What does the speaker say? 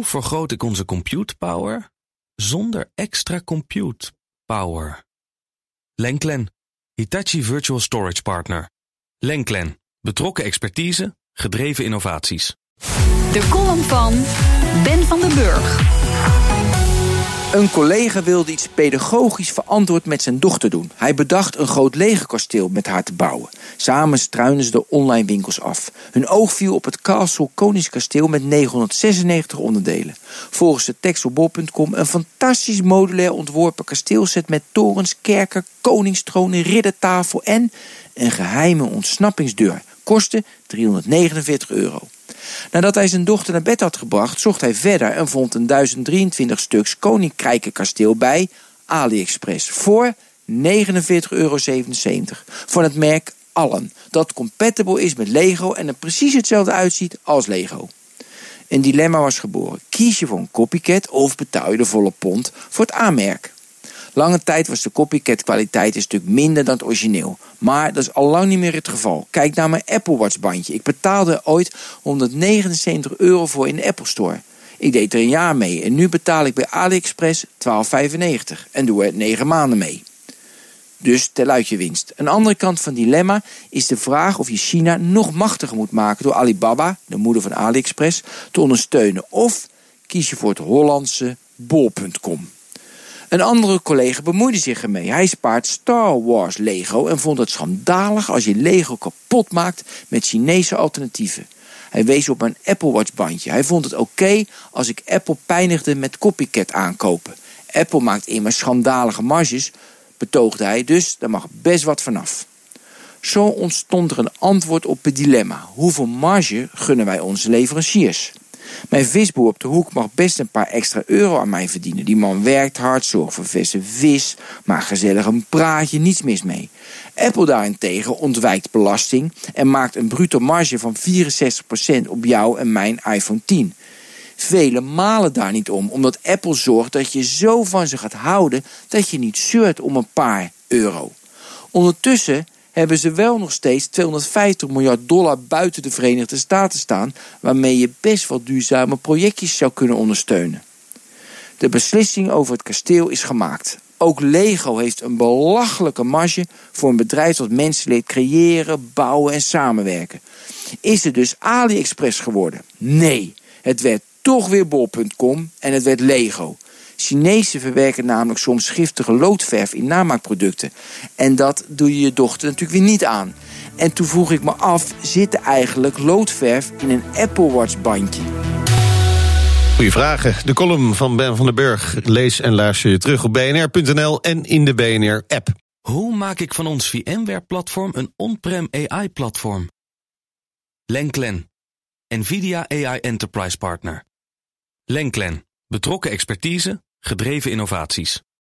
hoe vergroot ik onze compute power zonder extra compute power? Lenklen, Hitachi Virtual Storage Partner. Lenklen, betrokken expertise, gedreven innovaties. De column van Ben van den Burg. Een collega wilde iets pedagogisch verantwoord met zijn dochter doen. Hij bedacht een groot legerkasteel met haar te bouwen. Samen struinen ze de online winkels af. Hun oog viel op het Castle Koningskasteel met 996 onderdelen. Volgens de tekst op bol.com een fantastisch modulair ontworpen kasteelset met torens, kerken, koningstronen, riddertafel en een geheime ontsnappingsdeur. Kosten €349. Nadat hij zijn dochter naar bed had gebracht, zocht hij verder en vond een 1023 stuks Koninkrijkenkasteel bij AliExpress voor €49,77 van het merk Allen, dat compatible is met Lego en er precies hetzelfde uitziet als Lego. Een dilemma was geboren. Kies je voor een copycat of betaal je de volle pond voor het aanmerk? Lange tijd was de copycat-kwaliteit een stuk minder dan het origineel. Maar dat is al lang niet meer het geval. Kijk naar mijn Apple Watch bandje. Ik betaalde er ooit €179 voor in de Apple Store. Ik deed er een jaar mee en nu betaal ik bij AliExpress €12,95 en doe er 9 maanden mee. Dus tel uit je winst. Een andere kant van het dilemma is de vraag of je China nog machtiger moet maken door Alibaba, de moeder van AliExpress, te ondersteunen. Of kies je voor het Hollandse bol.com. Een andere collega bemoeide zich ermee. Hij spaart Star Wars Lego en vond het schandalig als je Lego kapot maakt met Chinese alternatieven. Hij wees op mijn Apple Watch bandje. Hij vond het oké als ik Apple pijnigde met copycat aankopen. Apple maakt immers schandalige marges, betoogde hij, dus daar mag best wat vanaf. Zo ontstond er een antwoord op het dilemma. Hoeveel marge gunnen wij onze leveranciers? Mijn visboer op de hoek mag best een paar extra euro aan mij verdienen. Die man werkt hard, zorgt voor verse vis, maar gezellig een praatje, niets mis mee. Apple daarentegen ontwijkt belasting en maakt een bruto marge van 64% op jou en mijn iPhone 10. Vele malen daar niet om, omdat Apple zorgt dat je zo van ze gaat houden dat je niet zeurt om een paar euro. Ondertussen hebben ze wel nog steeds $250 miljard buiten de Verenigde Staten staan, waarmee je best wel duurzame projectjes zou kunnen ondersteunen. De beslissing over het kasteel is gemaakt. Ook Lego heeft een belachelijke marge voor een bedrijf dat mensen leert creëren, bouwen en samenwerken. Is het dus AliExpress geworden? Nee, het werd toch weer bol.com en het werd Lego. Chinezen verwerken namelijk soms giftige loodverf in namaakproducten. En dat doe je je dochter natuurlijk weer niet aan. En toen vroeg ik me af, zit er eigenlijk loodverf in een Apple Watch bandje? Goeie vragen. De column van Ben van den Burg. Lees en luister je terug op bnr.nl en in de BNR app. Hoe maak ik van ons VMware-platform een on-prem AI-platform? Lenklen, Nvidia AI Enterprise Partner. Lenklen, betrokken expertise, gedreven innovaties.